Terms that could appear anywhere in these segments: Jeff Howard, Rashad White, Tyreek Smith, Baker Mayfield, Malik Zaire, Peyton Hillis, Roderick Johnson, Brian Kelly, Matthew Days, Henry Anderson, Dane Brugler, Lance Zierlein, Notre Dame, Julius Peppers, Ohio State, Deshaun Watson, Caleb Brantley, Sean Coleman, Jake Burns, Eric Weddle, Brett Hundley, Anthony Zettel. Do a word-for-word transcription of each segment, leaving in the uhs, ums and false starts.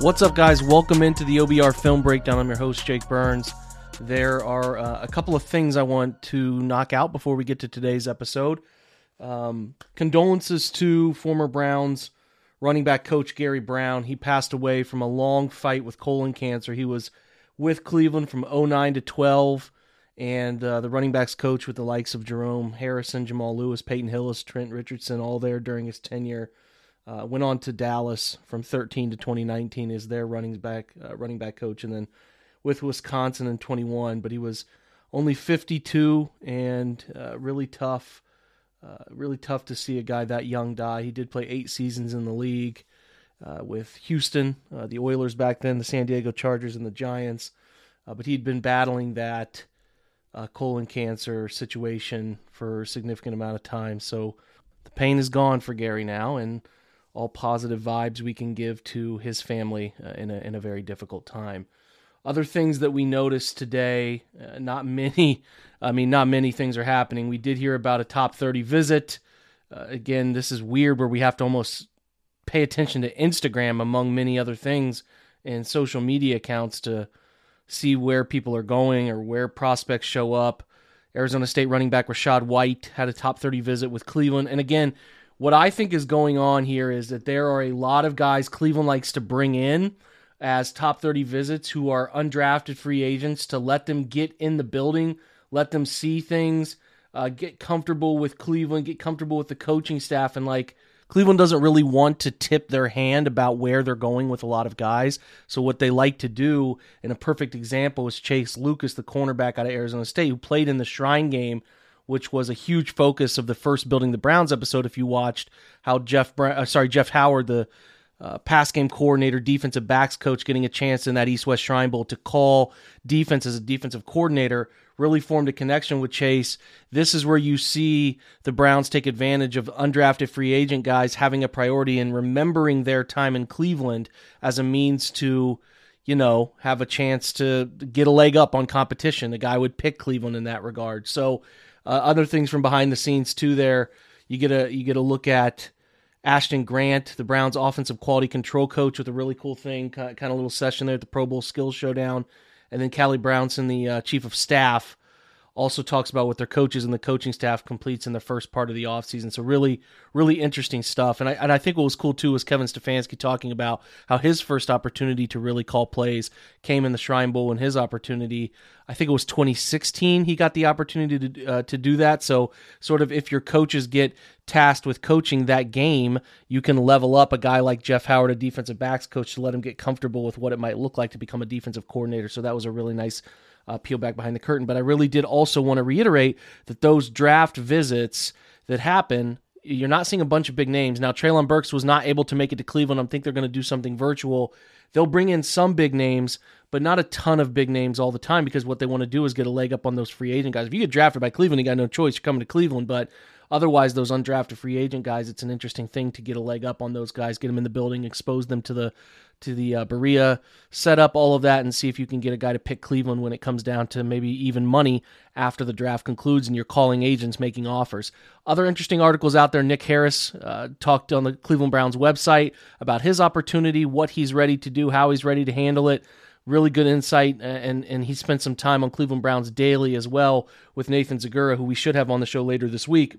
What's up, guys? Welcome into the O B R Film Breakdown. I'm your host, Jake Burns. There are uh, a couple of things I want to knock out before we get to today's episode. Um, condolences to former Browns running back coach Gary Brown. He passed away from a long fight with colon cancer. He was with Cleveland from oh nine to twelve, and uh, the running backs coach with the likes of Jerome Harrison, Jamal Lewis, Peyton Hillis, Trent Richardson, all there during his tenure. Uh, went on to Dallas from thirteen to twenty nineteen as their running back uh, running back coach, and then with Wisconsin in twenty-one. But he was only fifty-two, and uh, really tough, uh, really tough to see a guy that young die. He did play eight seasons in the league uh, with Houston, uh, the Oilers back then, the San Diego Chargers, and the Giants. Uh, but he'd been battling that uh, colon cancer situation for a significant amount of time. So the pain is gone for Gary now, and all positive vibes we can give to his family uh, in a in a very difficult time. Other things that we noticed today, uh, not many, I mean, not many things are happening. We did hear about a top thirty visit. Uh, again, this is weird where we have to almost pay attention to Instagram among many other things and social media accounts to see where people are going or where prospects show up. Arizona State running back Rashad White had a top thirty visit with Cleveland. And again, what I think is going on here is that there are a lot of guys Cleveland likes to bring in as top thirty visits who are undrafted free agents to let them get in the building, let them see things, uh, get comfortable with Cleveland, get comfortable with the coaching staff. And like, Cleveland doesn't really want to tip their hand about where they're going with a lot of guys. So what they like to do, and a perfect example is Chase Lucas, the cornerback out of Arizona State, who played in the Shrine Game, which was a huge focus of the first Building the Browns episode. If you watched how Jeff, Brown, uh, sorry, Jeff Howard, the uh, pass game coordinator, defensive backs coach, getting a chance in that East-West Shrine Bowl to call defense as a defensive coordinator, really formed a connection with Chase. This is where you see the Browns take advantage of undrafted free agent guys having a priority and remembering their time in Cleveland as a means to, you know, have a chance to get a leg up on competition. The guy would pick Cleveland in that regard. So, Uh, other things from behind the scenes too. There, you get a you get a look at Ashton Grant, the Browns' offensive quality control coach, with a really cool thing, kind of, kind of little session there at the Pro Bowl Skills Showdown, and then Callie Brownson, the uh, chief of staff, also talks about what their coaches and the coaching staff completes in the first part of the offseason. So really, really interesting stuff. And I and I think what was cool too was Kevin Stefanski talking about how his first opportunity to really call plays came in the Shrine Bowl, and his opportunity, I think it was twenty sixteen, he got the opportunity to uh, to do that. So sort of if your coaches get tasked with coaching that game, you can level up a guy like Jeff Howard, a defensive backs coach, to let him get comfortable with what it might look like to become a defensive coordinator. So that was a really nice Uh, peel back behind the curtain. But I really did also want to reiterate that those draft visits that happen, you're not seeing a bunch of big names. Now, Traylon Burks was not able to make it to Cleveland. I think they're going to do something virtual. They'll bring in some big names, but not a ton of big names all the time, because what they want to do is get a leg up on those free agent guys. If you get drafted by Cleveland, you got no choice. You're coming to Cleveland. But otherwise, those undrafted free agent guys, it's an interesting thing to get a leg up on those guys, get them in the building, expose them to the to the uh, Berea, set up all of that, and see if you can get a guy to pick Cleveland when it comes down to maybe even money after the draft concludes and you're calling agents making offers. Other interesting articles out there, Nick Harris uh, talked on the Cleveland Browns website about his opportunity, what he's ready to do, how he's ready to handle it. Really good insight, and and he spent some time on Cleveland Browns Daily as well with Nathan Zagura, who we should have on the show later this week,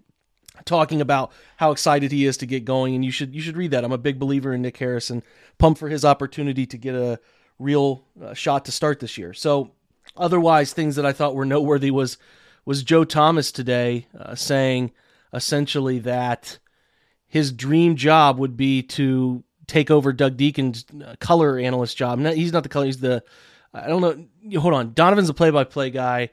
talking about how excited he is to get going, and you should you should read that. I'm a big believer in Nick Harrison, pumped for his opportunity to get a real uh, shot to start this year. So otherwise, things that I thought were noteworthy was was Joe Thomas today uh, saying essentially that his dream job would be to take over Doug Deacon's uh, color analyst job. Now, he's not the color, he's the, I don't know, hold on, Donovan's the play-by-play guy.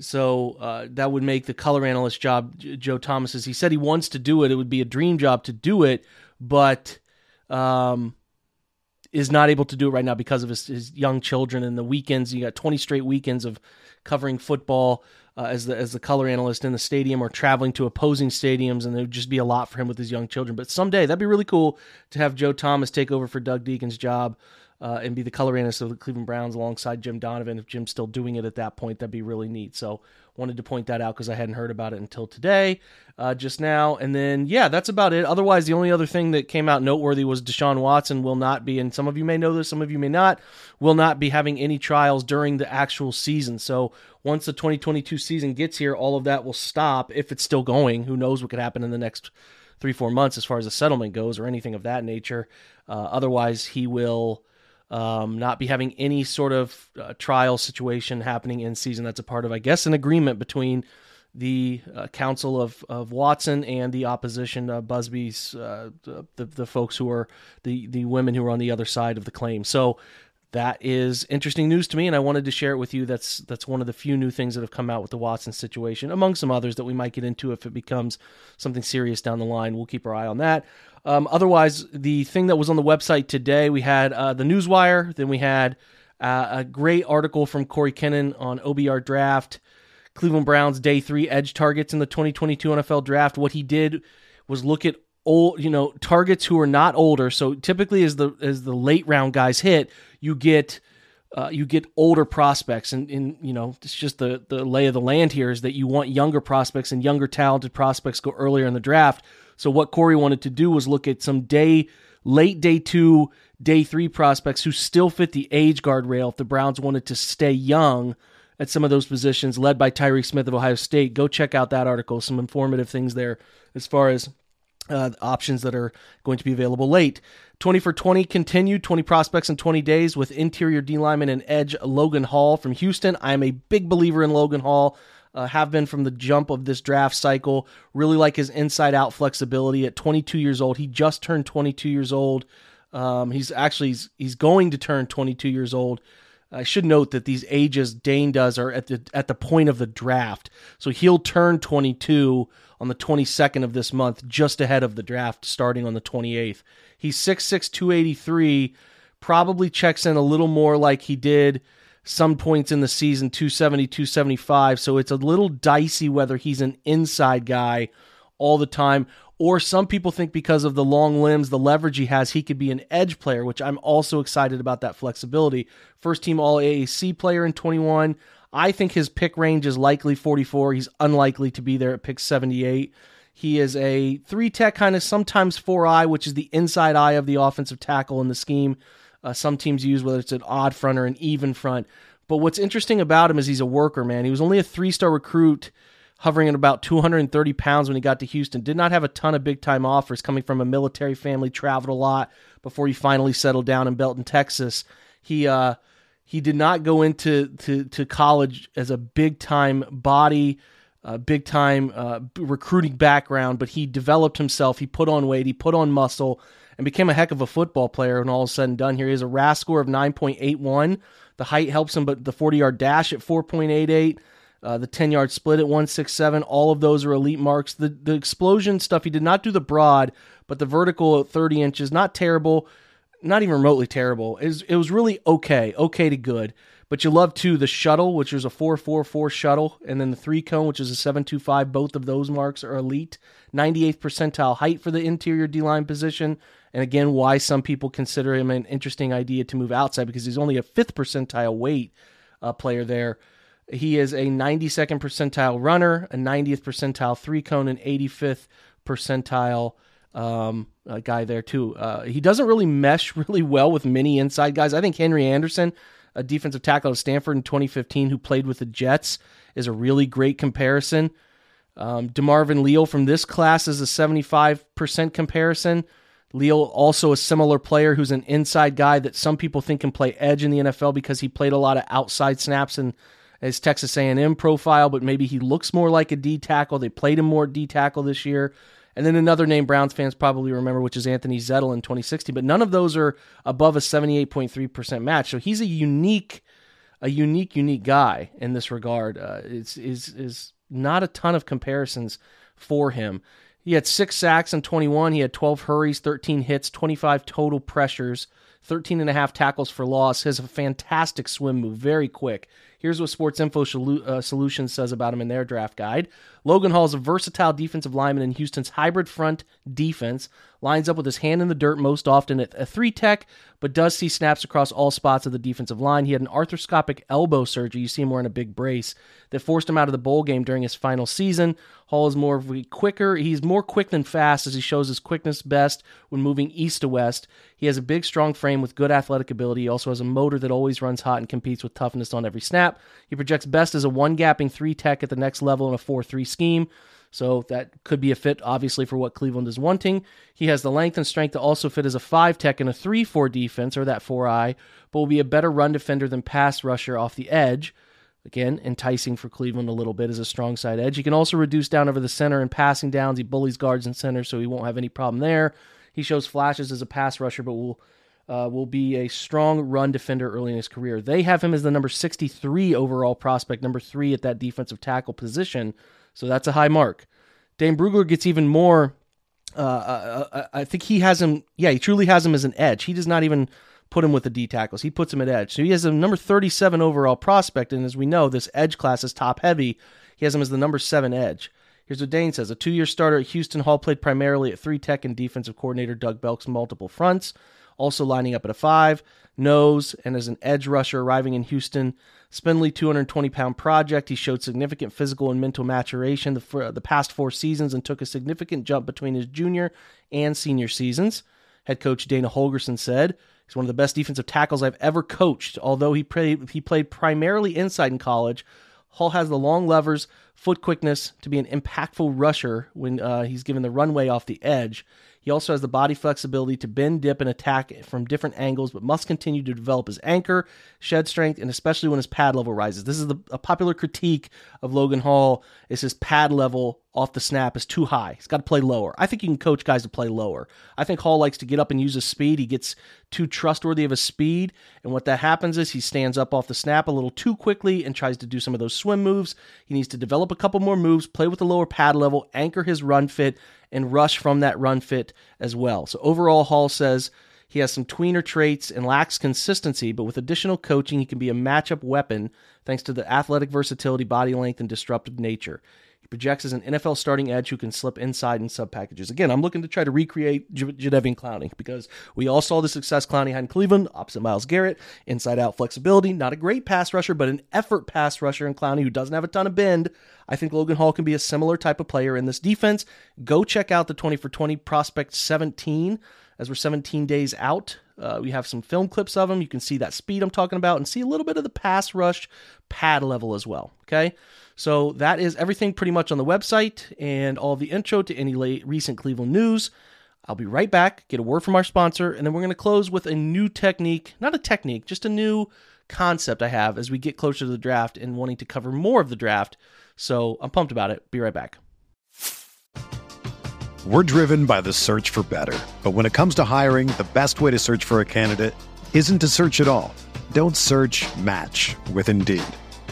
So uh, that would make the color analyst job Joe Thomas's. He said he wants to do it. It would be a dream job to do it, but um, is not able to do it right now because of his, his young children and the weekends. You got twenty straight weekends of covering football uh, as the as the color analyst in the stadium or traveling to opposing stadiums, and it would just be a lot for him with his young children. But someday that'd be really cool to have Joe Thomas take over for Doug Deacon's job. uh, and be the color analyst of the Cleveland Browns alongside Jim Donovan. If Jim's still doing it at that point, that'd be really neat. So wanted to point that out because I hadn't heard about it until today, uh, just now. And then, yeah, that's about it. Otherwise, the only other thing that came out noteworthy was Deshaun Watson will not be, and some of you may know this, some of you may not, will not be having any trials during the actual season. So once the twenty twenty-two season gets here, all of that will stop if it's still going. Who knows what could happen in the next three, four months as far as a settlement goes or anything of that nature. Uh, otherwise, he will um, not be having any sort of uh, trial situation happening in season. That's a part of, I guess, an agreement between the uh, council of, of Watson and the opposition, uh, Busby's, uh, the, the folks who are the, the women who are on the other side of the claim. So that is interesting news to me, and I wanted to share it with you. That's that's one of the few new things that have come out with the Watson situation, among some others that we might get into if it becomes something serious down the line. We'll keep our eye on that. Um, otherwise, the thing that was on the website today, we had uh, the Newswire, then we had uh, a great article from Corey Kennan on O B R Draft, Cleveland Browns Day three edge targets in the twenty twenty-two N F L Draft. What he did was look at old, you know, targets who are not older. So typically as the, as the late round guys hit, you get, uh, you get older prospects, and, and, you know, it's just the, the lay of the land here is that you want younger prospects, and younger talented prospects go earlier in the draft. So what Corey wanted to do was look at some day, late day two, day three prospects who still fit the age guardrail. If the Browns wanted to stay young at some of those positions, led by Tyreek Smith of Ohio State, go check out that article. Some informative things there as far as Uh, options that are going to be available late. twenty for twenty continued, twenty prospects in twenty days with interior D lineman and edge Logan Hall from Houston. I am a big believer in Logan Hall, uh, have been from the jump of this draft cycle. Really like his inside out flexibility at twenty-two years old. He just turned twenty-two years old. Um, he's actually, he's, he's going to turn twenty-two years old. I should note that these ages Dane does are at the at the point of the draft. So he'll turn twenty-two on the twenty-second of this month, just ahead of the draft starting on the twenty-eighth. He's six six, two eighty-three, probably checks in a little more like he did some points in the season, two seventy, two seventy-five. So it's a little dicey whether he's an inside guy all the time, or some people think because of the long limbs, the leverage he has, he could be an edge player, which I'm also excited about that flexibility. First team all A A C player in twenty-one. I think his pick range is likely forty-four. He's unlikely to be there at pick seventy-eight. He is a three tech kind of sometimes four eye, which is the inside eye of the offensive tackle in the scheme. Uh, some teams use whether it's an odd front or an even front. But what's interesting about him is he's a worker, man. He was only a three-star recruit, hovering at about two hundred thirty pounds when he got to Houston. Did not have a ton of big-time offers, coming from a military family, traveled a lot before he finally settled down in Belton, Texas. He uh, he did not go into to, to college as a big-time body, uh, big-time uh, recruiting background, but he developed himself. He put on weight. He put on muscle and became a heck of a football player when all is said and done. Here he has a R A S score of nine point eight one. The height helps him, but the forty-yard dash at four point eight eight. Uh, the ten-yard split at one sixty-seven, all of those are elite marks. The the explosion stuff, he did not do the broad, but the vertical at thirty inches, not terrible, not even remotely terrible. It was, it was really okay, okay to good. But you love, too, the shuttle, which is a four four four shuttle, and then the three-cone, which is a seven two five. Both of those marks are elite. ninety-eighth percentile height for the interior D-line position, and again, why some people consider him an interesting idea to move outside, because he's only a fifth percentile weight uh, player there. He is a ninety-second percentile runner, a ninetieth percentile three-cone, and eighty-fifth percentile um, uh, guy there, too. Uh, he doesn't really mesh really well with many inside guys. I think Henry Anderson, a defensive tackle at Stanford in twenty fifteen who played with the Jets, is a really great comparison. Um, DeMarvin Leal from this class is a seventy-five percent comparison. Leal, also a similar player who's an inside guy that some people think can play edge in the N F L because he played a lot of outside snaps and his Texas A and M profile, but maybe he looks more like a D-tackle. They played him more D-tackle this year. And then another name Browns fans probably remember, which is Anthony Zettel in twenty sixteen, but none of those are above a seventy-eight point three percent match. So he's a unique, a unique, unique guy in this regard. Uh, it's is is not a ton of comparisons for him. He had six sacks in twenty-one. He had twelve hurries, thirteen hits, twenty-five total pressures, thirteen and a half tackles for loss. He has a fantastic swim move, very quick. Here's what Sports Info Solutions says about him in their draft guide. Logan Hall is a versatile defensive lineman in Houston's hybrid front defense. Lines up with his hand in the dirt most often at a three-tech, but does see snaps across all spots of the defensive line. He had an arthroscopic elbow surgery, you see him wearing a big brace, that forced him out of the bowl game during his final season. Hall is more of a quicker, he's more quick than fast, as he shows his quickness best when moving east to west. He has a big, strong frame with good athletic ability. He also has a motor that always runs hot and competes with toughness on every snap. He projects best as a one-gapping three-tech at the next level in a four three scheme. So that could be a fit, obviously, for what Cleveland is wanting. He has the length and strength to also fit as a five-tech in a three four defense, or that four-eye, but will be a better run defender than pass rusher off the edge. Again, enticing for Cleveland a little bit as a strong side edge. He can also reduce down over the center and passing downs. He bullies guards and centers, so he won't have any problem there. He shows flashes as a pass rusher, but will uh, will be a strong run defender early in his career. They have him as the number sixty-three overall prospect, number three at that defensive tackle position. So that's a high mark. Dane Brugler gets even more. Uh, uh, I think he has him. Yeah, he truly has him as an edge. He does not even put him with the D tackles. He puts him at edge. So he has a number thirty-seven overall prospect. And as we know, this edge class is top heavy. He has him as the number seven edge. Here's what Dane says. A two-year starter at Houston, Hall played primarily at three-tech and defensive coordinator Doug Belk's multiple fronts. Also lining up at a five, nose, and as an edge rusher arriving in Houston. Spindly two hundred twenty pound project. He showed significant physical and mental maturation the, the past four seasons and took a significant jump between his junior and senior seasons. Head coach Dana Holgerson said, "He's one of the best defensive tackles I've ever coached. Although he played, he played primarily inside in college, Hall has the long levers, foot quickness to be an impactful rusher when uh, he's given the runway off the edge. He also has the body flexibility to bend, dip, and attack from different angles, but must continue to develop his anchor, shed strength, and especially when his pad level rises." This is the, a popular critique of Logan Hall, is his pad level off the snap is too high. He's got to play lower. I think you can coach guys to play lower. I think Hall likes to get up and use his speed. He gets too trustworthy of his speed, and what that happens is he stands up off the snap a little too quickly and tries to do some of those swim moves. He needs to develop a couple more moves, play with the lower pad level, anchor his run fit, and rush from that run fit as well. So overall, Hall says he has some tweener traits and lacks consistency, but with additional coaching, he can be a matchup weapon thanks to the athletic versatility, body length, and disruptive nature. He projects as an N F L starting edge who can slip inside in sub packages. Again, I'm looking to try to recreate J- Jadevian Clowney, because we all saw the success Clowney had in Cleveland, opposite Myles Garrett, inside out flexibility, not a great pass rusher, but an effort pass rusher in Clowney who doesn't have a ton of bend. I think Logan Hall can be a similar type of player in this defense. Go check out the twenty for twenty Prospect seventeen, as we're seventeen days out. Uh, we have some film clips of him. You can see that speed I'm talking about and see a little bit of the pass rush pad level as well. Okay. So that is everything pretty much on the website and all the intro to any late recent Cleveland news. I'll be right back, get a word from our sponsor, and then we're going to close with a new technique, not a technique, just a new concept I have as we get closer to the draft and wanting to cover more of the draft. So I'm pumped about it. Be right back. We're driven by the search for better, but when it comes to hiring, the best way to search for a candidate isn't to search at all. Don't search, match with Indeed.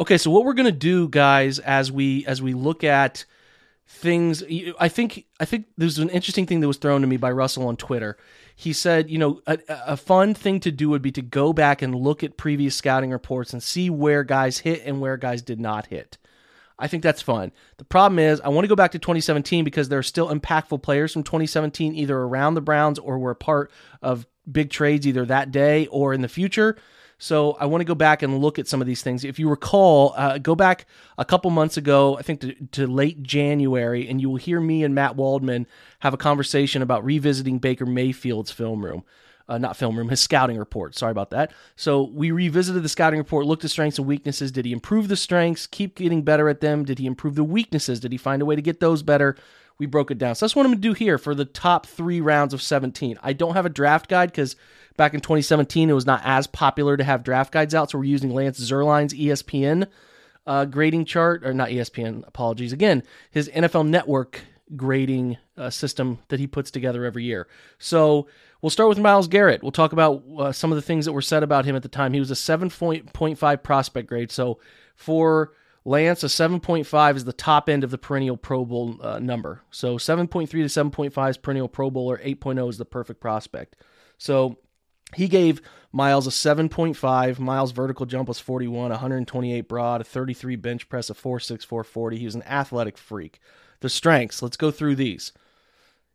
Okay, so what we're going to do, guys, as we as we look at things, I think I think there's an interesting thing that was thrown to me by Russell on Twitter. He said, you know, a, a fun thing to do would be to go back and look at previous scouting reports and see where guys hit and where guys did not hit. I think that's fun. The problem is I want to go back to twenty seventeen because there are still impactful players from twenty seventeen either around the Browns or were part of big trades either that day or in the future. So I want to go back and look at some of these things. If you recall, uh, go back a couple months ago, I think to, to late January, and you will hear me and Matt Waldman have a conversation about revisiting Baker Mayfield's film room. Uh, not film room, his scouting report. Sorry about that. So we revisited the scouting report, looked at strengths and weaknesses. Did he improve the strengths, keep getting better at them? Did he improve the weaknesses? Did he find a way to get those better? We broke it down. So that's what I'm going to do here for the top three rounds of seventeen. I don't have a draft guide because back in twenty seventeen, it was not as popular to have draft guides out. So we're using Lance Zierlein's E S P N uh, grading chart, or not E S P N, apologies. Again, his N F L Network grading uh, system that he puts together every year. So we'll start with Myles Garrett. We'll talk about uh, some of the things that were said about him at the time. He was a seven point five prospect grade. So for Lance, a seven point five is the top end of the perennial Pro Bowl uh, number. So seven point three to seven point five is perennial Pro Bowler. eight point oh is the perfect prospect. So he gave Myles a seven point five. Myles' vertical jump was forty-one, one hundred twenty-eight broad, a thirty-three bench press, a four six, four forty. He was an athletic freak. The strengths, let's go through these.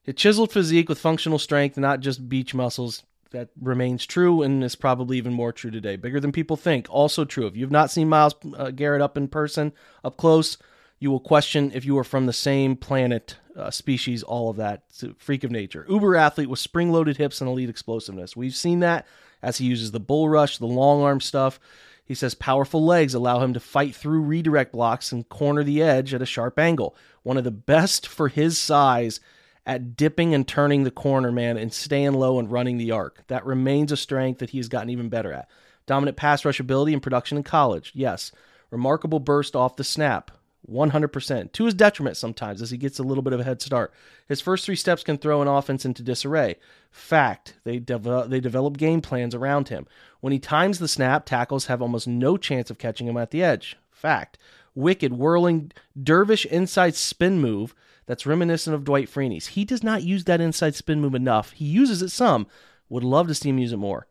A chiseled physique with functional strength, not just beach muscles. That remains true and is probably even more true today. Bigger than people think, also true. If you've not seen Myles uh, Garrett up in person, up close, you will question if you are from the same planet, uh, species, all of that. It's a freak of nature. Uber athlete with spring-loaded hips and elite explosiveness. We've seen that as he uses the bull rush, the long-arm stuff. He says powerful legs allow him to fight through redirect blocks and corner the edge at a sharp angle. One of the best for his size at dipping and turning the corner, man, and staying low and running the arc. That remains a strength that he has gotten even better at. Dominant pass rush ability and production in college. Yes. Remarkable burst off the snap. one hundred percent. To his detriment sometimes as he gets a little bit of a head start. His first three steps can throw an offense into disarray. Fact, they, dev- they develop game plans around him. When he times the snap, tackles have almost no chance of catching him at the edge. Fact. Wicked, whirling, dervish inside spin move that's reminiscent of Dwight Freeney's. He does not use that inside spin move enough. He uses it some. Would love to see him use it more.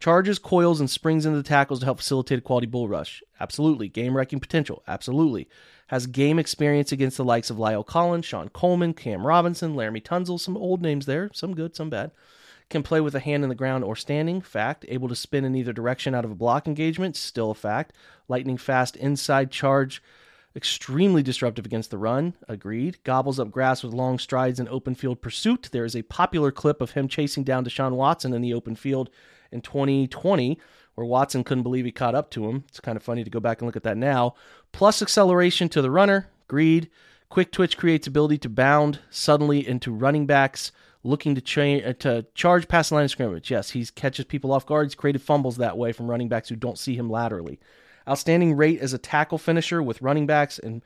Charges, coils, and springs into the tackles to help facilitate a quality bull rush. Absolutely. Game-wrecking potential. Absolutely. Has game experience against the likes of Lyle Collins, Sean Coleman, Cam Robinson, Laramie Tunsil. Some old names there. Some good, some bad. Can play with a hand in the ground or standing. Fact. Able to spin in either direction out of a block engagement. Still a fact. Lightning fast inside charge. Extremely disruptive against the run. Agreed. Gobbles up grass with long strides in open field pursuit. There is a popular clip of him chasing down Deshaun Watson in the open field in twenty twenty where Watson couldn't believe he caught up to him. It's kind of funny to go back and look at that now. Plus acceleration to the runner. Agreed. Quick twitch creates ability to bound suddenly into running backs looking to, cha- to charge past the line of scrimmage. Yes, he catches people off guard. He's created fumbles that way from running backs who don't see him laterally. Outstanding rate as a tackle finisher with running backs and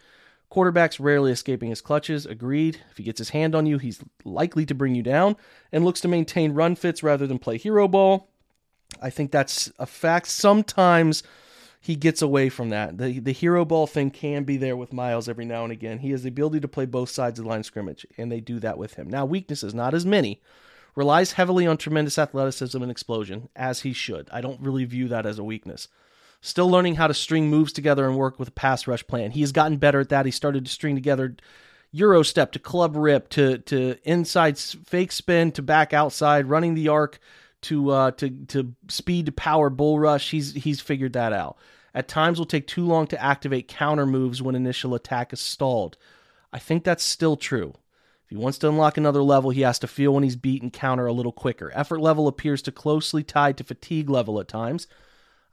quarterbacks rarely escaping his clutches. Agreed. If he gets his hand on you, he's likely to bring you down and looks to maintain run fits rather than play hero ball. I think that's a fact. Sometimes he gets away from that. The, the hero ball thing can be there with Myles every now and again. He has the ability to play both sides of the line of scrimmage, and they do that with him. Now, weaknesses, not as many. Relies heavily on tremendous athleticism and explosion, as he should. I don't really view that as a weakness. Still learning how to string moves together and work with a pass rush plan. He has gotten better at that. He started to string together Euro step to club rip to to inside fake spin to back outside, running the arc to uh, to to speed to power bull rush. He's he's figured that out. At times will take too long to activate counter moves when initial attack is stalled. I think that's still true. If he wants to unlock another level, he has to feel when he's beaten counter a little quicker. Effort level appears to closely tied to fatigue level at times.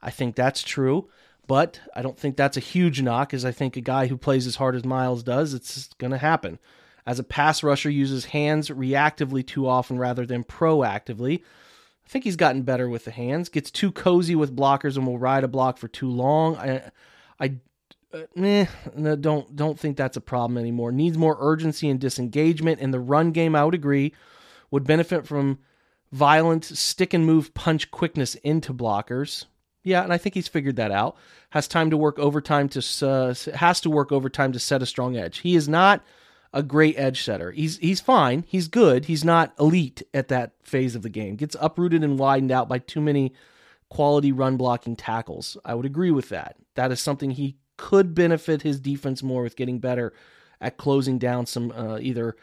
I think that's true, but I don't think that's a huge knock, as I think a guy who plays as hard as Myles does, it's going to happen. As a pass rusher, uses hands reactively too often rather than proactively. I think he's gotten better with the hands. Gets too cozy with blockers and will ride a block for too long. I, I eh, no, don't don't think that's a problem anymore. Needs more urgency and disengagement in the run game. I would agree. Would benefit from violent stick and move punch quickness into blockers. Yeah, and I think he's figured that out. Has time to work overtime to uh, has to work overtime to set a strong edge. He is not a great edge setter. He's he's fine. He's good. He's not elite at that phase of the game. Gets uprooted and widened out by too many quality run blocking tackles. I would agree with that. That is something he could benefit his defense more with, getting better at closing down some uh, either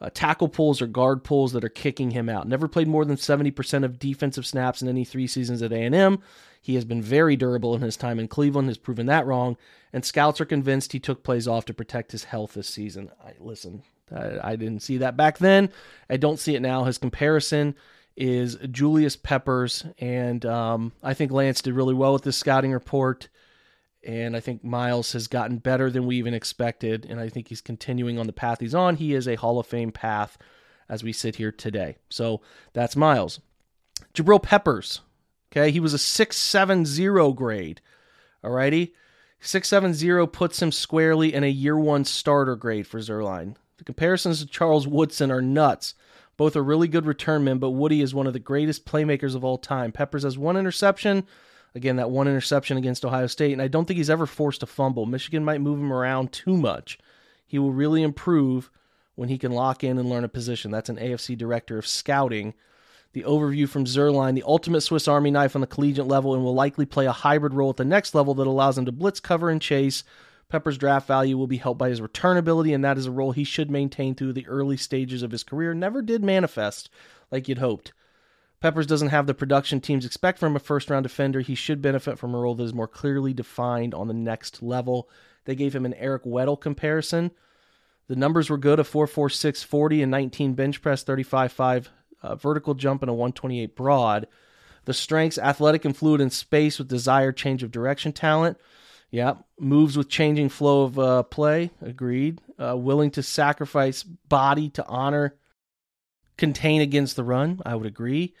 uh, tackle pulls or guard pulls that are kicking him out. Never played more than seventy percent of defensive snaps in any three seasons at A and M. He has been very durable in his time in Cleveland, has proven that wrong, and scouts are convinced he took plays off to protect his health this season. I, listen, I, I didn't see that back then. I don't see it now. His comparison is Julius Peppers, and um, I think Lance did really well with this scouting report, and I think Myles has gotten better than we even expected, and I think he's continuing on the path he's on. He is a Hall of Fame path as we sit here today. So that's Myles. Jabril Peppers. Okay, he was a six seven zero grade, all righty? six seven zero puts him squarely in a year one starter grade for Zerline. The comparisons to Charles Woodson are nuts. Both are really good return men, but Woody is one of the greatest playmakers of all time. Peppers has one interception, again, that one interception against Ohio State, and I don't think he's ever forced a fumble. Michigan might move him around too much. He will really improve when he can lock in and learn a position. That's an A F C director of scouting. The overview from Zerline, the ultimate Swiss Army knife on the collegiate level, and will likely play a hybrid role at the next level that allows him to blitz, cover, and chase. Pepper's draft value will be helped by his return ability, and that is a role he should maintain through the early stages of his career. Never did manifest like you'd hoped. Peppers doesn't have the production teams expect from a first-round defender. He should benefit from a role that is more clearly defined on the next level. They gave him an Eric Weddle comparison. The numbers were good, a four four six forty and nineteen bench press, thirty-five five. Uh, vertical jump and a one twenty-eight broad. The strengths, athletic and fluid in space with desired change of direction talent. Yeah, moves with changing flow of uh, play. Agreed. Uh, willing to sacrifice body to honor, contain against the run. I would agree.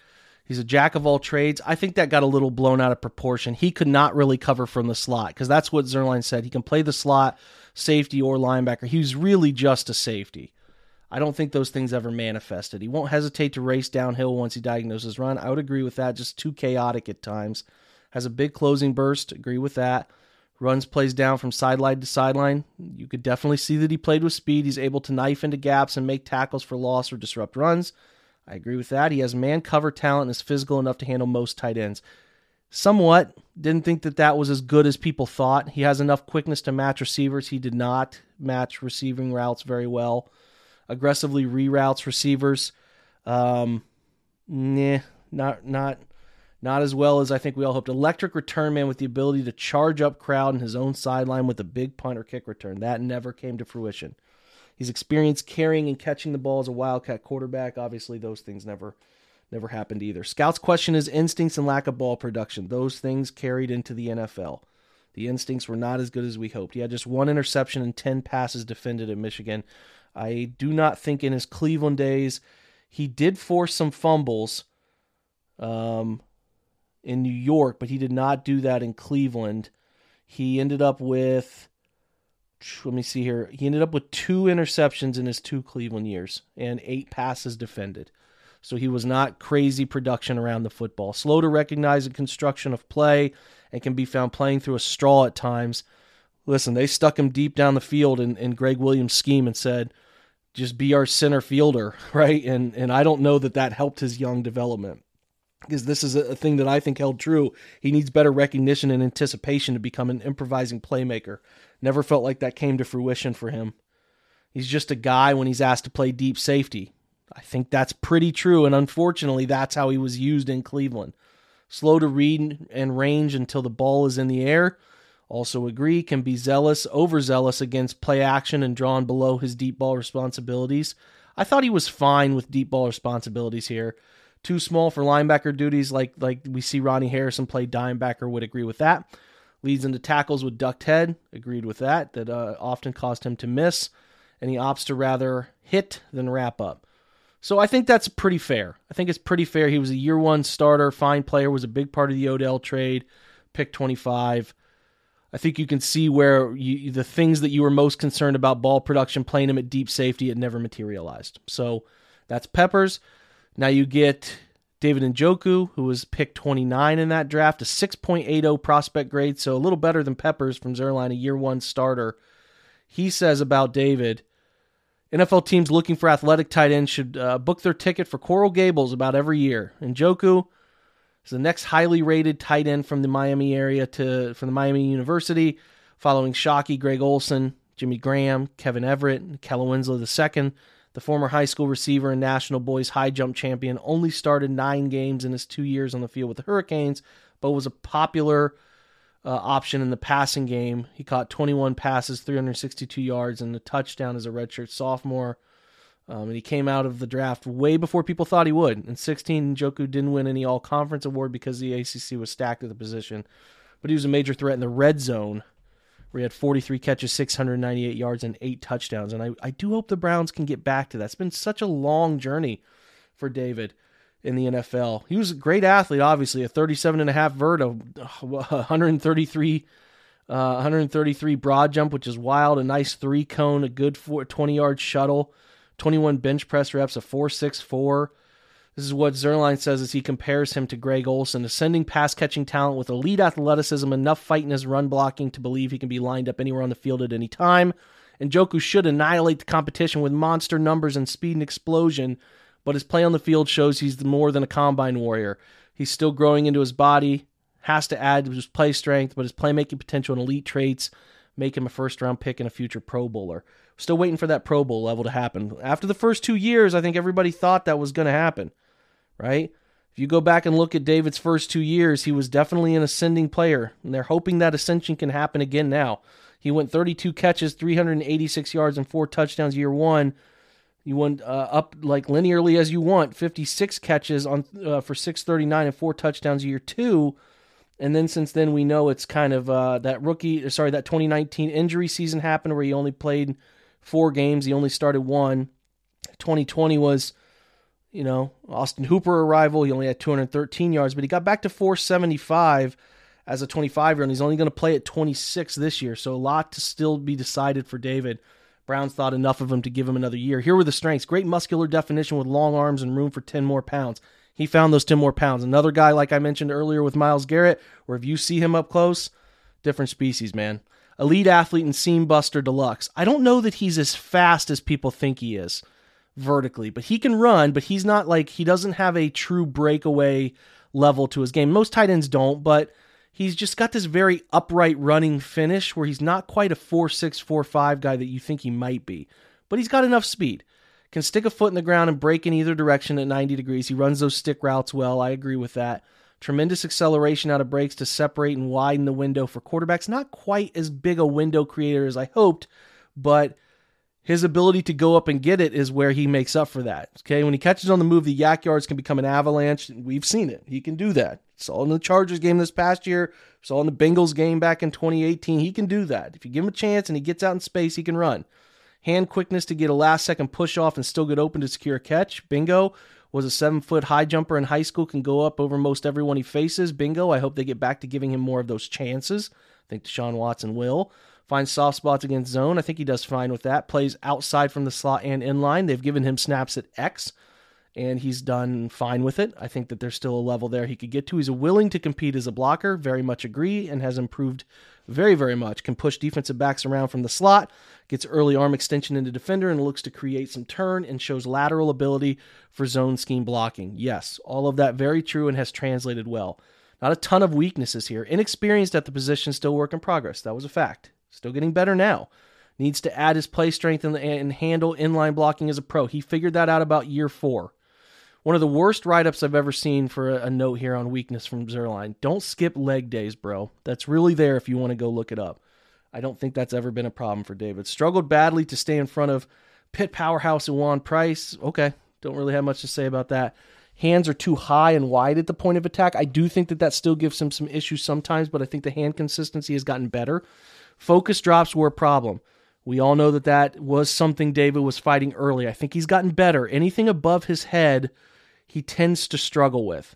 He's a jack of all trades. I think that got a little blown out of proportion. He could not really cover from the slot because that's what Zerline said. He can play the slot, safety, or linebacker. He was really just a safety. I don't think those things ever manifested. He won't hesitate to race downhill once he diagnoses run. I would agree with that. Just too chaotic at times. Has a big closing burst. Agree with that. Runs plays down from sideline to sideline. You could definitely see that he played with speed. He's able to knife into gaps and make tackles for loss or disrupt runs. I agree with that. He has man cover talent and is physical enough to handle most tight ends. Somewhat. Didn't think that that was as good as people thought. He has enough quickness to match receivers. He did not match receiving routes very well. Aggressively reroutes receivers. Um, nah, not, not, not as well as I think we all hoped. Electric return man with the ability to charge up crowd in his own sideline with a big punt or kick return. That never came to fruition. He's experienced carrying and catching the ball as a Wildcat quarterback. Obviously, those things never, never happened either. Scout's question is instincts and lack of ball production. Those things carried into the N F L. The instincts were not as good as we hoped. He had just one interception and ten passes defended at Michigan. I do not think in his Cleveland days, he did force some fumbles um, in New York, but he did not do that in Cleveland. He ended up with, let me see here, he ended up with two interceptions in his two Cleveland years and eight passes defended. So he was not crazy production around the football. Slow to recognize the construction of play and can be found playing through a straw at times. Listen, they stuck him deep down the field in, in Greg Williams' scheme and said, just be our center fielder, right? And and I don't know that that helped his young development because this is a thing that I think held true. He needs better recognition and anticipation to become an improvising playmaker. Never felt like that came to fruition for him. He's just a guy when he's asked to play deep safety. I think that's pretty true, and unfortunately, that's how he was used in Cleveland. Slow to read and range until the ball is in the air. Also agree, can be zealous, overzealous against play action and drawn below his deep ball responsibilities. I thought he was fine with deep ball responsibilities here. Too small for linebacker duties like, like we see Ronnie Harrison play dimebacker, would agree with that. Leads into tackles with ducked head, agreed with that, that uh, often caused him to miss, and he opts to rather hit than wrap up. So I think that's pretty fair. I think it's pretty fair. He was a year one starter, fine player, was a big part of the Odell trade, pick twenty-five. I think you can see where you, the things that you were most concerned about, ball production, playing him at deep safety, it never materialized. So that's Peppers. Now you get David Njoku, who was picked twenty-nine in that draft, a six point eight oh prospect grade, so a little better than Peppers from Zerline, a year one starter. He says about David, N F L teams looking for athletic tight ends should uh, book their ticket for Coral Gables about every year. Njoku is the next highly rated tight end from the Miami area to from the Miami University, following Shockey, Greg Olson, Jimmy Graham, Kevin Everett, Kella Winslow the second, the former high school receiver and national boys high jump champion, only started nine games in his two years on the field with the Hurricanes, but was a popular uh, option in the passing game. He caught twenty-one passes, three hundred sixty-two yards, and a touchdown as a redshirt sophomore. Um, and he came out of the draft way before people thought he would. In sixteen, Njoku didn't win any all-conference award because the A C C was stacked at the position, but he was a major threat in the red zone, where he had forty-three catches, six hundred ninety-eight yards, and eight touchdowns. And I, I do hope the Browns can get back to that. It's been such a long journey for David in the N F L. He was a great athlete, obviously, a thirty-seven and a half vert, a one thirty-three, uh, one thirty-three broad jump, which is wild, a nice three-cone, a good twenty-yard shuttle, twenty-one bench press reps, a four six four. This is what Zerline says as he compares him to Greg Olson, ascending pass-catching talent with elite athleticism, enough fight in his run blocking to believe he can be lined up anywhere on the field at any time. And Njoku should annihilate the competition with monster numbers and speed and explosion, but his play on the field shows he's more than a combine warrior. He's still growing into his body, has to add to his play strength, but his playmaking potential and elite traits make him a first-round pick and a future Pro Bowler. Still waiting for that Pro Bowl level to happen. After the first two years, I think everybody thought that was going to happen. Right? If you go back and look at David's first two years, he was definitely an ascending player, and they're hoping that ascension can happen again now. He went thirty-two catches, three hundred eighty-six yards, and four touchdowns year one. You went uh, up like linearly as you want, fifty-six catches on uh, for six thirty-nine and four touchdowns year two. And then since then, we know it's kind of uh, that rookie, sorry, that twenty nineteen injury season happened where he only played four games. He only started one. twenty twenty was, you know, Austin Hooper arrival. He only had two hundred thirteen yards, but he got back to four seventy-five as a twenty-five-year-old. He's only going to play at twenty-six this year, so a lot to still be decided for David. Browns thought enough of him to give him another year. Here were the strengths. Great muscular definition with long arms and room for ten more pounds. He found those ten more pounds. Another guy, like I mentioned earlier with Myles Garrett, where if you see him up close, different species, man. Elite athlete and seam buster deluxe. I don't know that he's as fast as people think he is vertically, but he can run, but he's not like, he doesn't have a true breakaway level to his game. Most tight ends don't, but he's just got this very upright running finish where he's not quite a four six, four five guy that you think he might be, but he's got enough speed. Can stick a foot in the ground and break in either direction at ninety degrees. He runs those stick routes well. I agree with that. Tremendous acceleration out of breaks to separate and widen the window for quarterbacks. Not quite as big a window creator as I hoped, but his ability to go up and get it is where he makes up for that. Okay, when he catches on the move, the yak yards can become an avalanche. We've seen it. He can do that. Saw in the Chargers game this past year. Saw in the Bengals game back in twenty eighteen. He can do that. If you give him a chance and he gets out in space, he can run. Hand quickness to get a last-second push-off and still get open to secure a catch. Bingo. Was a seven-foot high jumper in high school. Can go up over most everyone he faces. Bingo. I hope they get back to giving him more of those chances. I think Deshaun Watson will. Finds soft spots against zone. I think he does fine with that. Plays outside from the slot and inline. They've given him snaps at X, and he's done fine with it. I think that there's still a level there he could get to. He's willing to compete as a blocker. Very much agree, and has improved very, very much. Can push defensive backs around from the slot. Gets early arm extension into defender and looks to create some turn and shows lateral ability for zone scheme blocking. Yes, all of that very true and has translated well. Not a ton of weaknesses here. Inexperienced at the position, still work in progress. That was a fact. Still getting better now. Needs to add his play strength and, and handle inline blocking as a pro. He figured that out about year four. One of the worst write-ups I've ever seen for a, a note here on weakness from Zerline. Don't skip leg days, bro. That's really there if you want to go look it up. I don't think that's ever been a problem for David. Struggled badly to stay in front of Pitt powerhouse and Juan Price. Okay, don't really have much to say about that. Hands are too high and wide at the point of attack. I do think that that still gives him some issues sometimes, but I think the hand consistency has gotten better. Focus drops were a problem. We all know that that was something David was fighting early. I think he's gotten better. Anything above his head, he tends to struggle with.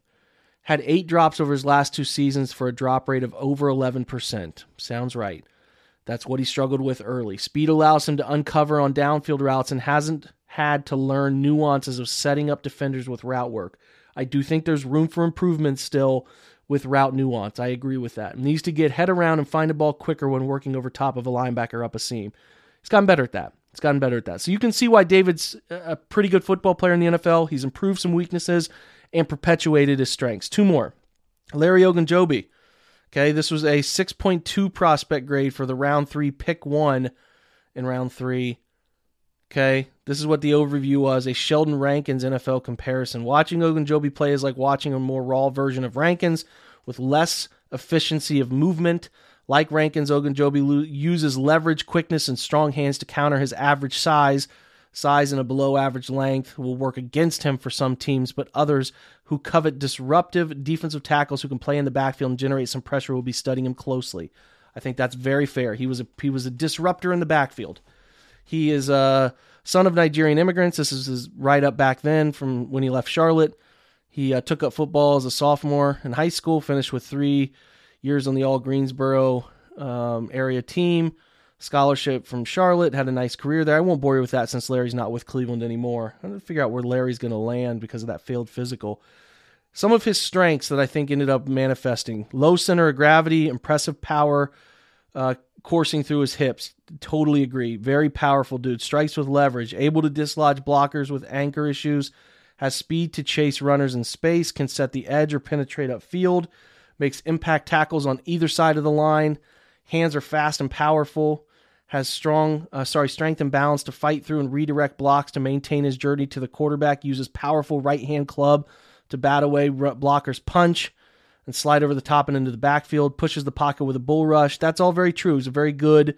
Had eight drops over his last two seasons for a drop rate of over eleven percent. Sounds right. That's what he struggled with early. Speed allows him to uncover on downfield routes and hasn't had to learn nuances of setting up defenders with route work. I do think there's room for improvement still with route nuance. I agree with that. He needs to get head around and find a ball quicker when working over top of a linebacker up a seam. He's gotten better at that. It's gotten better at that. So you can see why David's a pretty good football player in the N F L. He's improved some weaknesses and perpetuated his strengths. Two more. Larry Ogunjobi. Okay, this was a six point two prospect grade for the round three, pick one in round three. Okay, this is what the overview was, a Sheldon Rankins N F L comparison. Watching Ogunjobi play is like watching a more raw version of Rankins with less efficiency of movement. Like Rankins, Ogunjobi uses leverage, quickness, and strong hands to counter his average size. Size and a below-average length will work against him for some teams, but others who covet disruptive defensive tackles who can play in the backfield and generate some pressure will be studying him closely. I think that's very fair. He was a, he was a disruptor in the backfield. He is a son of Nigerian immigrants. This is his write-up back then from when he left Charlotte. He uh, took up football as a sophomore in high school, finished with three years on the All-Greensboro um, area team, scholarship from Charlotte, had a nice career there. I won't bore you with that since Larry's not with Cleveland anymore. I'm going to figure out where Larry's going to land because of that failed physical. Some of his strengths that I think ended up manifesting: low center of gravity, impressive power, uh, coursing through his hips. Totally agree. Very powerful dude. Strikes with leverage, able to dislodge blockers with anchor issues, has speed to chase runners in space, can set the edge or penetrate upfield, makes impact tackles on either side of the line. Hands are fast and powerful. Has strong, uh, sorry, strength and balance to fight through and redirect blocks to maintain his journey to the quarterback. Uses powerful right-hand club to bat away blockers' punch and slide over the top and into the backfield. Pushes the pocket with a bull rush. That's all very true. He's a very good,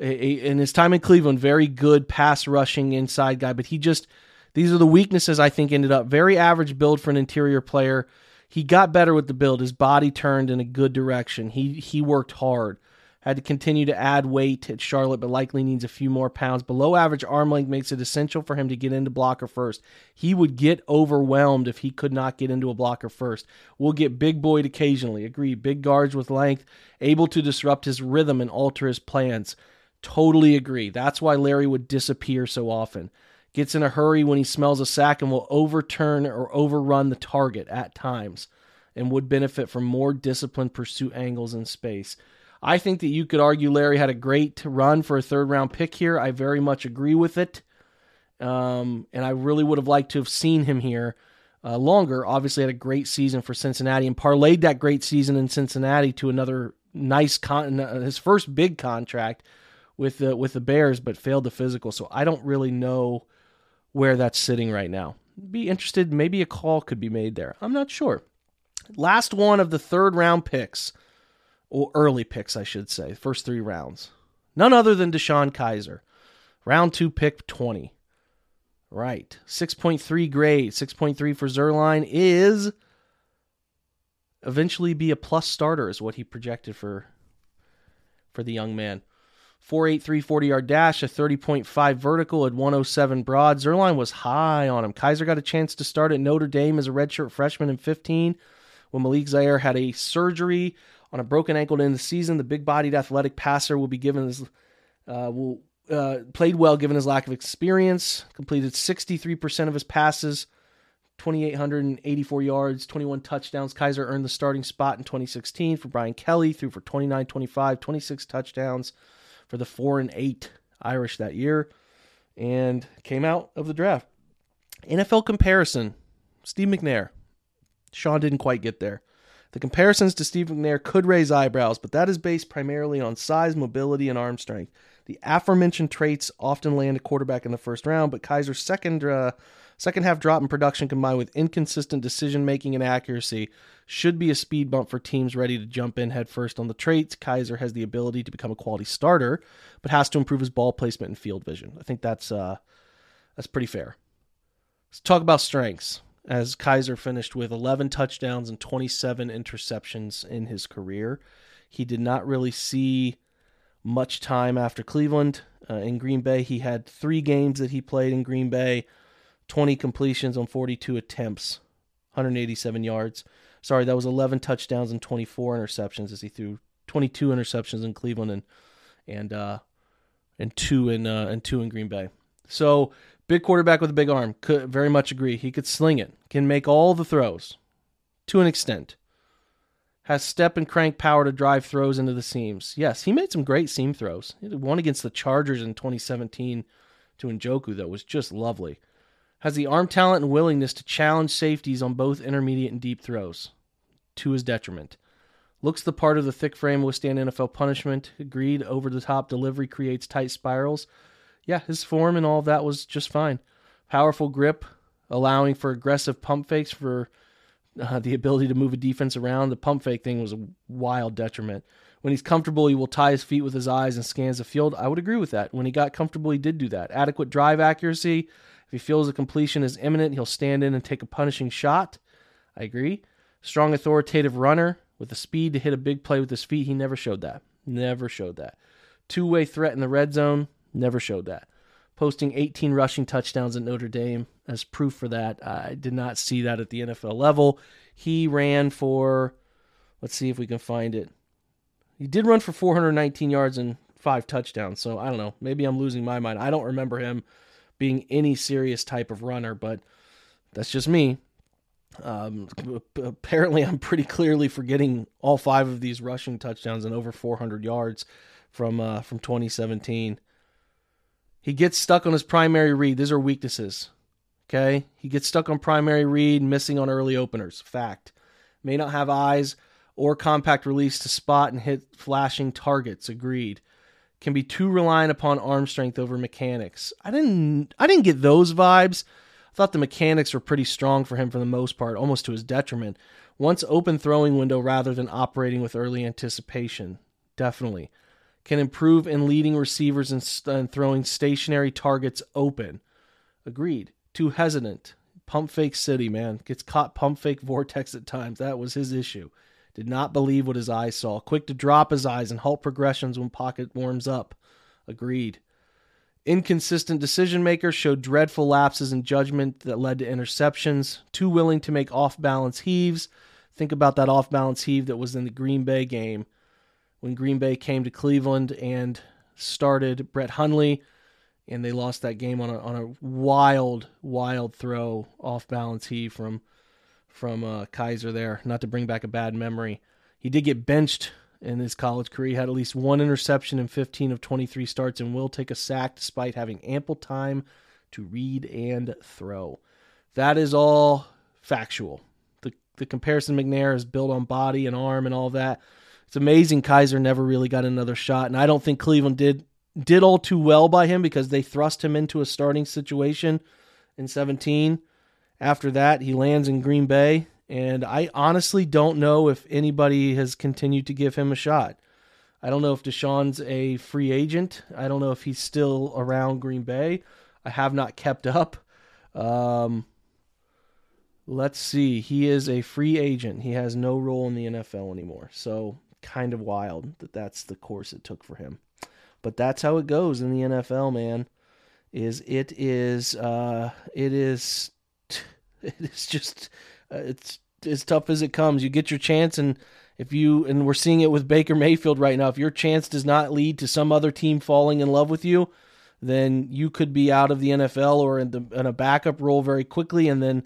in his time in Cleveland, very good pass rushing inside guy. But he just, these are the weaknesses I think ended up. Very average build for an interior player. He got better with the build. His body turned in a good direction. He he worked hard. Had to continue to add weight at Charlotte, but likely needs a few more pounds. Below average arm length makes it essential for him to get into blocker first. He would get overwhelmed if he could not get into a blocker first. We'll get big boyed occasionally. Agree. Big guards with length, able to disrupt his rhythm and alter his plans. Totally agree. That's why Larry would disappear so often. Gets in a hurry when he smells a sack and will overturn or overrun the target at times and would benefit from more disciplined pursuit angles in space. I think that you could argue Larry had a great run for a third-round pick here. I very much agree with it, um, and I really would have liked to have seen him here uh, longer. Obviously had a great season for Cincinnati and parlayed that great season in Cincinnati to another nice con- his first big contract with the, with the Bears, but failed the physical, so I don't really know where that's sitting right now. Be interested, maybe a call could be made there. I'm not sure. Last one of the third round picks, or early picks, I should say, first three rounds. None other than Deshone Kizer. Round two, pick twenty. Right. six point three grade, six point three for Zerline is eventually be a plus starter is what he projected for, for the young man. four eighty-three forty-yard dash, a thirty point five vertical at one oh seven broad. Zerline was high on him. Kizer got a chance to start at Notre Dame as a redshirt freshman in fifteen when Malik Zaire had a surgery on a broken ankle to end the season. The big-bodied athletic passer will be given his, uh, will, uh, played well given his lack of experience, completed sixty-three percent of his passes, two thousand eight hundred eighty-four yards, twenty-one touchdowns. Kizer earned the starting spot in twenty sixteen for Brian Kelly, threw for twenty-nine twenty-five, twenty-six touchdowns for the four and eight Irish that year, and came out of the draft. N F L comparison, Steve McNair. Sean didn't quite get there. The comparisons to Steve McNair could raise eyebrows, but that is based primarily on size, mobility, and arm strength. The aforementioned traits often land a quarterback in the first round, but Kaiser's second uh, second half drop in production combined with inconsistent decision-making and accuracy should be a speed bump for teams ready to jump in headfirst on the traits. Kizer has the ability to become a quality starter, but has to improve his ball placement and field vision. I think that's uh, that's pretty fair. Let's talk about strengths, as Kizer finished with eleven touchdowns and twenty-seven interceptions in his career. He did not really see much time after Cleveland. Uh, in Green Bay, he had three games that he played in Green Bay, twenty completions on forty-two attempts, one hundred eighty-seven yards. Sorry, that was eleven touchdowns and twenty-four interceptions, as he threw twenty-two interceptions in Cleveland and and uh, and two in uh, and two in Green Bay. So Big quarterback with a big arm. Could very much agree. He could sling it. Can make all the throws to an extent. Has step and crank power to drive throws into the seams. Yes, he made some great seam throws. He did one against the Chargers in twenty seventeen to Njoku that was just lovely. Has the arm talent and willingness to challenge safeties on both intermediate and deep throws to his detriment. Looks the part of the thick frame, withstand N F L punishment. Agreed, over-the-top delivery creates tight spirals. Yeah, his form and all of that was just fine. Powerful grip, allowing for aggressive pump fakes for uh, the ability to move a defense around. The pump fake thing was a wild detriment. When he's comfortable, he will tie his feet with his eyes and scans the field. I would agree with that. When he got comfortable, he did do that. Adequate drive accuracy. If he feels a completion is imminent, he'll stand in and take a punishing shot. I agree. Strong authoritative runner. With the speed to hit a big play with his feet, he never showed that. Never showed that. Two-way threat in the red zone, never showed that. Posting eighteen rushing touchdowns at Notre Dame as proof for that. I did not see that at the N F L level. He ran for, let's see if we can find it. He did run for four hundred nineteen yards and five touchdowns, so I don't know. Maybe I'm losing my mind. I don't remember him being any serious type of runner, but that's just me. Um, apparently I'm pretty clearly forgetting all five of these rushing touchdowns and over four hundred yards from, uh, from twenty seventeen. He gets stuck on his primary read. These are weaknesses. Okay. He gets stuck on primary read, missing on early openers. Fact. May not have eyes or compact release to spot and hit flashing targets. Agreed. Can be too reliant upon arm strength over mechanics. I didn't, I didn't get those vibes. I thought the mechanics were pretty strong for him for the most part, almost to his detriment. Wants open throwing window rather than operating with early anticipation. Definitely. Can improve in leading receivers and, st- and throwing stationary targets open. Agreed. Too hesitant. Pump fake city, man. Gets caught pump fake vortex at times. That was his issue. Did not believe what his eyes saw. Quick to drop his eyes and halt progressions when pocket warms up. Agreed. Inconsistent decision makers, showed dreadful lapses in judgment that led to interceptions. Too willing to make off-balance heaves. Think about that off-balance heave that was in the Green Bay game when Green Bay came to Cleveland and started Brett Hundley, and they lost that game on a, on a wild, wild throw off-balance heave from from uh, Kizer there. Not to bring back a bad memory, he did get benched. In his college career, he had at least one interception in fifteen of twenty-three starts and will take a sack despite having ample time to read and throw. That is all factual. The the comparison McNair is built on body and arm and all that. It's amazing Kizer never really got another shot, and I don't think Cleveland did did all too well by him because they thrust him into a starting situation in seventeen. After that, he lands in Green Bay. And I honestly don't know if anybody has continued to give him a shot. I don't know if Deshaun's a free agent. I don't know if he's still around Green Bay. I have not kept up. Um, let's see. He is a free agent. He has no role in the N F L anymore. So kind of wild that that's the course it took for him. But that's how it goes in the N F L, man. Is it is uh, it is it is just. It's as tough as it comes. You get your chance, and if you and we're seeing it with Baker Mayfield right now. If your chance does not lead to some other team falling in love with you, then you could be out of the N F L or in, the, in a backup role very quickly, and then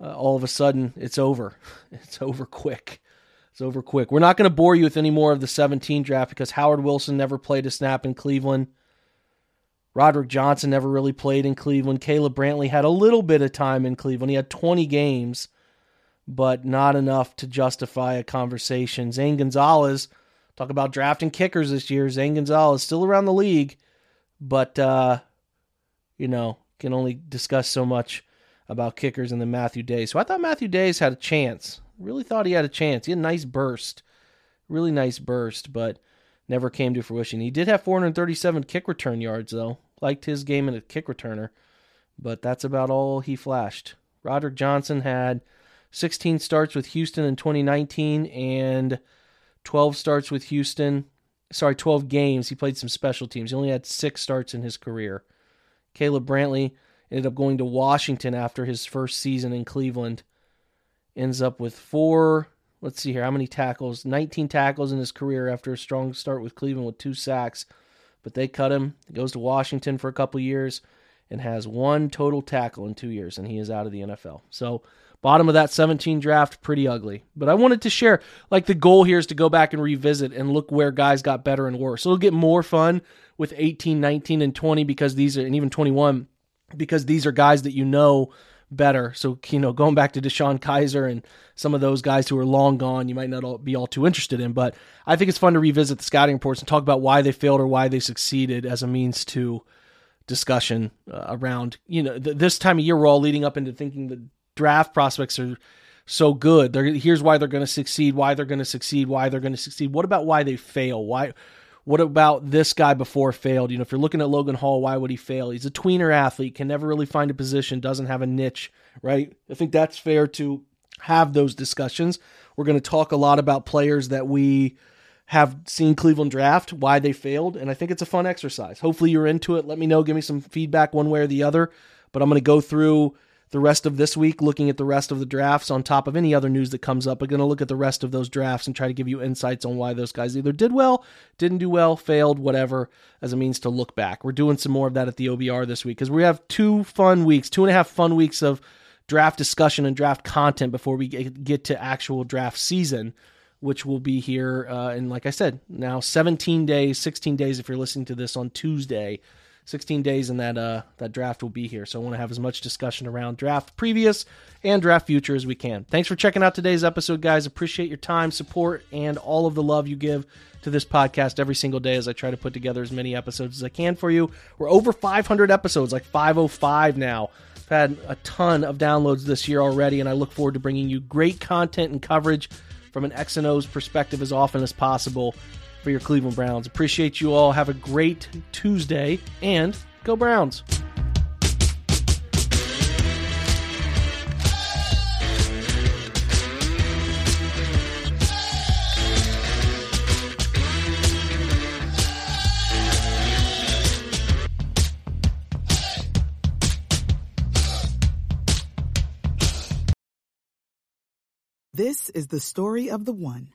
uh, all of a sudden it's over. It's over quick. It's over quick. We're not going to bore you with any more of the seventeen draft because Howard Wilson never played a snap in Cleveland. Roderick Johnson never really played in Cleveland. Caleb Brantley had a little bit of time in Cleveland. He had twenty games. But not enough to justify a conversation. Zane Gonzalez, talk about drafting kickers this year. Zane Gonzalez, still around the league, but, uh, you know, can only discuss so much about kickers. And then Matthew Days. So I thought Matthew Days had a chance. Really thought he had a chance. He had a nice burst. Really nice burst, but never came to fruition. He did have four hundred thirty-seven kick return yards, though. Liked his game in a kick returner, but that's about all he flashed. Roderick Johnson had sixteen starts with Houston in twenty nineteen and twelve starts with Houston. Sorry, twelve games. He played some special teams. He only had six starts in his career. Caleb Brantley ended up going to Washington after his first season in Cleveland. Ends up with four, let's see here, how many tackles? nineteen tackles in his career after a strong start with Cleveland with two sacks. But they cut him. He goes to Washington for a couple years. and has one total tackle in two years, and he is out of the N F L. So bottom of that seventeen draft, pretty ugly. But I wanted to share, like, the goal here is to go back and revisit and look where guys got better and worse. So it'll get more fun with eighteen, nineteen, and twenty because these are, and even twenty-one, because these are guys that you know better. So, you know, going back to Deshone Kizer and some of those guys who are long gone, you might not all be all too interested in, but I think it's fun to revisit the scouting reports and talk about why they failed or why they succeeded as a means to discussion uh, around, you know, th- this time of year, we're all leading up into thinking that draft prospects are so good. They're, here's why they're going to succeed, why they're going to succeed, why they're going to succeed. What about why they fail? Why, what about this guy before failed? You know, if you're looking at Logan Hall, why would he fail? He's a tweener athlete, can never really find a position, doesn't have a niche, right? I think that's fair to have those discussions. We're going to talk a lot about players that we have seen Cleveland draft, why they failed, and I think it's a fun exercise. Hopefully you're into it. Let me know. Give me some feedback one way or the other, but I'm going to go through the rest of this week, looking at the rest of the drafts on top of any other news that comes up. I'm going to look at the rest of those drafts and try to give you insights on why those guys either did well, didn't do well, failed, whatever, as a means to look back. We're doing some more of that at the O B R this week because we have two fun weeks, two and a half fun weeks of draft discussion and draft content before we get to actual draft season, which will be here uh, in, like I said, now seventeen days, sixteen days if you're listening to this on Tuesday. sixteen days and that uh, that draft will be here. So I want to have as much discussion around draft previous and draft future as we can. Thanks for checking out today's episode, guys. Appreciate your time, support, and all of the love you give to this podcast every single day as I try to put together as many episodes as I can for you. We're over five hundred episodes, like five oh five now. I've had a ton of downloads this year already, and I look forward to bringing you great content and coverage from an X and O's perspective as often as possible for your Cleveland Browns. Appreciate you all. Have a great Tuesday, and go Browns. This is the story of the one.